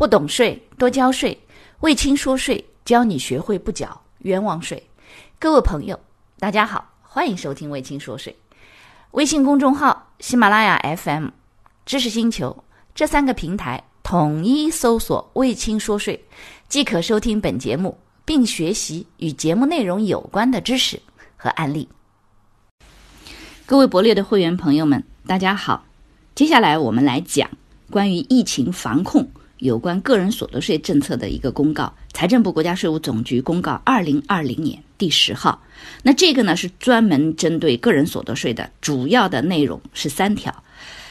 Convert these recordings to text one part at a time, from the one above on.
不懂税多交税，魏青说税教你学会不缴冤枉税。各位朋友大家好，欢迎收听魏青说税。微信公众号、喜马拉雅 FM、 知识星球这三个平台统一搜索魏青说税，即可收听本节目，并学习与节目内容有关的知识和案例。各位博略的会员朋友们大家好，接下来我们来讲关于疫情防控有关个人所得税政策的一个公告，财政部国家税务总局公告2020年第10号。那这个呢是专门针对个人所得税的，主要的内容是3条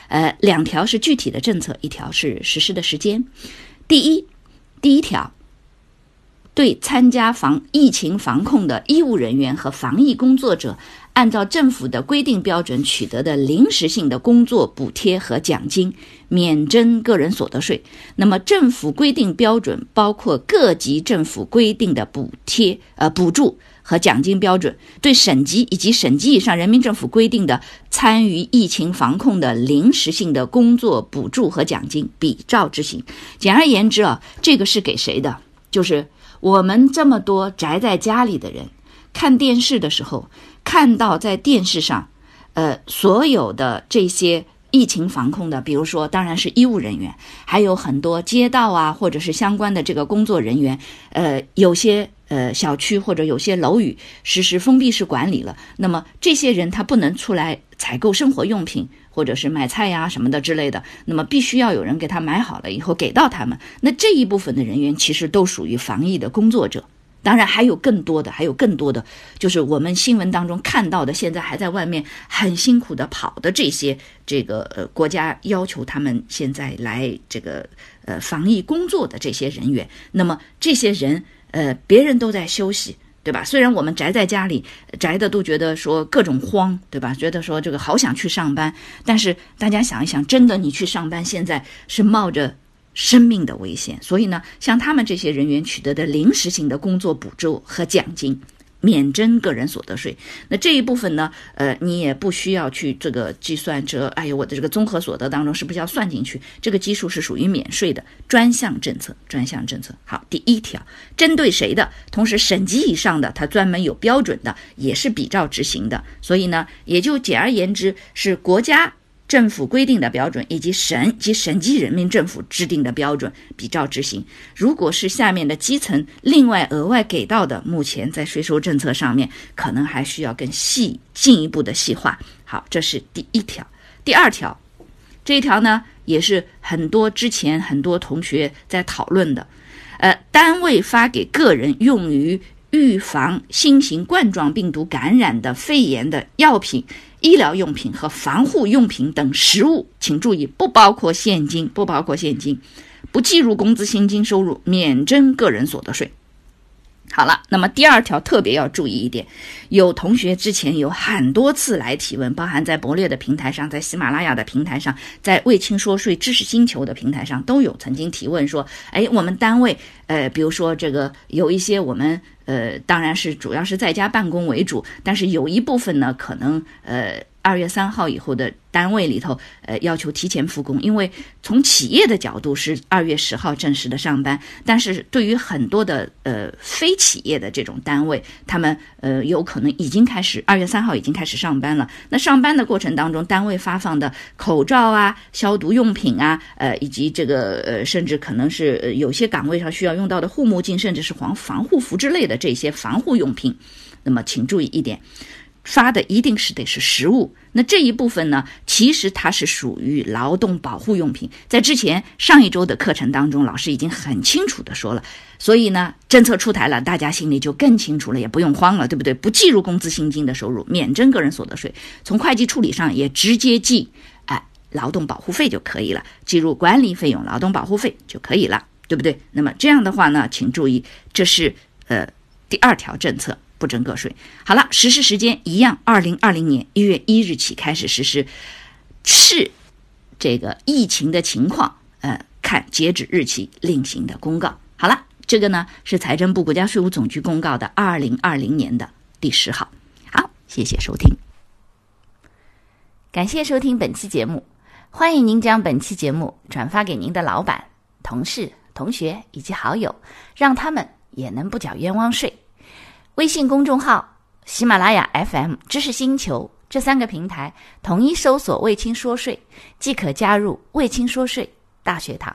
，2条是具体的政策，1条是实施的时间。第一条，对参加疫情防控的医务人员和防疫工作者，按照政府的规定标准取得的临时性的工作补贴和奖金，免征个人所得税。那么政府规定标准包括各级政府规定的补贴、补助和奖金标准，对省级以及省级以上人民政府规定的参与疫情防控的临时性的工作补助和奖金比照执行。简而言之啊，这个是给谁的？就是我们这么多宅在家里的人，看电视的时候看到在电视上所有的这些疫情防控的，比如说当然是医务人员，还有很多街道啊或者是相关的这个工作人员，有些小区或者有些楼宇实施封闭式管理了，那么这些人他不能出来采购生活用品或者是买菜呀什么的之类的，那么必须要有人给他买好了以后给到他们。那这一部分的人员其实都属于防疫的工作者。当然还有更多的就是我们新闻当中看到的，现在还在外面很辛苦的跑的这些国家要求他们现在来防疫工作的这些人员。那么这些人别人都在休息，对吧？虽然我们宅在家里，宅的都觉得说各种慌，对吧？觉得说这个好想去上班，但是大家想一想，真的你去上班现在是冒着生命的危险。所以呢，像他们这些人员取得的临时性的工作补助和奖金免征个人所得税。那这一部分呢你也不需要去计算我的这个综合所得当中是不是要算进去，这个基数是属于免税的专项政策。好，第一条针对谁的，同时省级以上的它专门有标准的，也是比照执行的。所以呢，也就简而言之是国家政府规定的标准以及省及省级人民政府制定的标准比照执行。如果是下面的基层另外额外给到的，目前在税收政策上面可能还需要更进一步的细化。好，这是第一条。第二条，这一条呢也是之前很多同学在讨论的，单位发给个人用于预防新型冠状病毒感染的肺炎的药品、医疗用品和防护用品等食物，请注意，不包括现金，不计入工资薪金收入，免征个人所得税。好了，那么第二条特别要注意一点，有同学之前有很多次来提问，包含在博略的平台上，在喜马拉雅的平台上，在魏青说税知识星球的平台上，都有曾经提问说，我们单位比如说有一些我们当然是主要是在家办公为主，但是有一部分呢可能2月3号以后的单位里头要求提前复工，因为从企业的角度是2月10号正式的上班，但是对于很多的非企业的这种单位，他们有可能已经开始2月3号已经开始上班了。那上班的过程当中，单位发放的口罩啊、消毒用品啊以及甚至可能是有些岗位上需要用到的护目镜，甚至是防护服之类的这些防护用品，那么请注意一点，发的一定是得是食物。那这一部分呢，其实它是属于劳动保护用品，在之前上一周的课程当中，老师已经很清楚的说了。所以呢，政策出台了，大家心里就更清楚了，也不用慌了，对不对？不计入工资薪金的收入，免征个人所得税，从会计处理上也直接记劳动保护费就可以了，计入管理费用、劳动保护费就可以了，对不对？那么这样的话呢，请注意，这是第二条政策。不征个税。好了，实施时间一样，2020年1月1日起开始实施，视疫情的情况看截止日期另行的公告。好了，这个呢是财政部国家税务总局公告的2020年的第10号。好，谢谢收听。感谢收听本期节目，欢迎您将本期节目转发给您的老板、同事、同学以及好友，让他们也能不缴冤枉税。微信公众号、喜马拉雅 FM、知识星球这3个平台统一搜索“卫青说税”，即可加入“卫青说税”大学堂。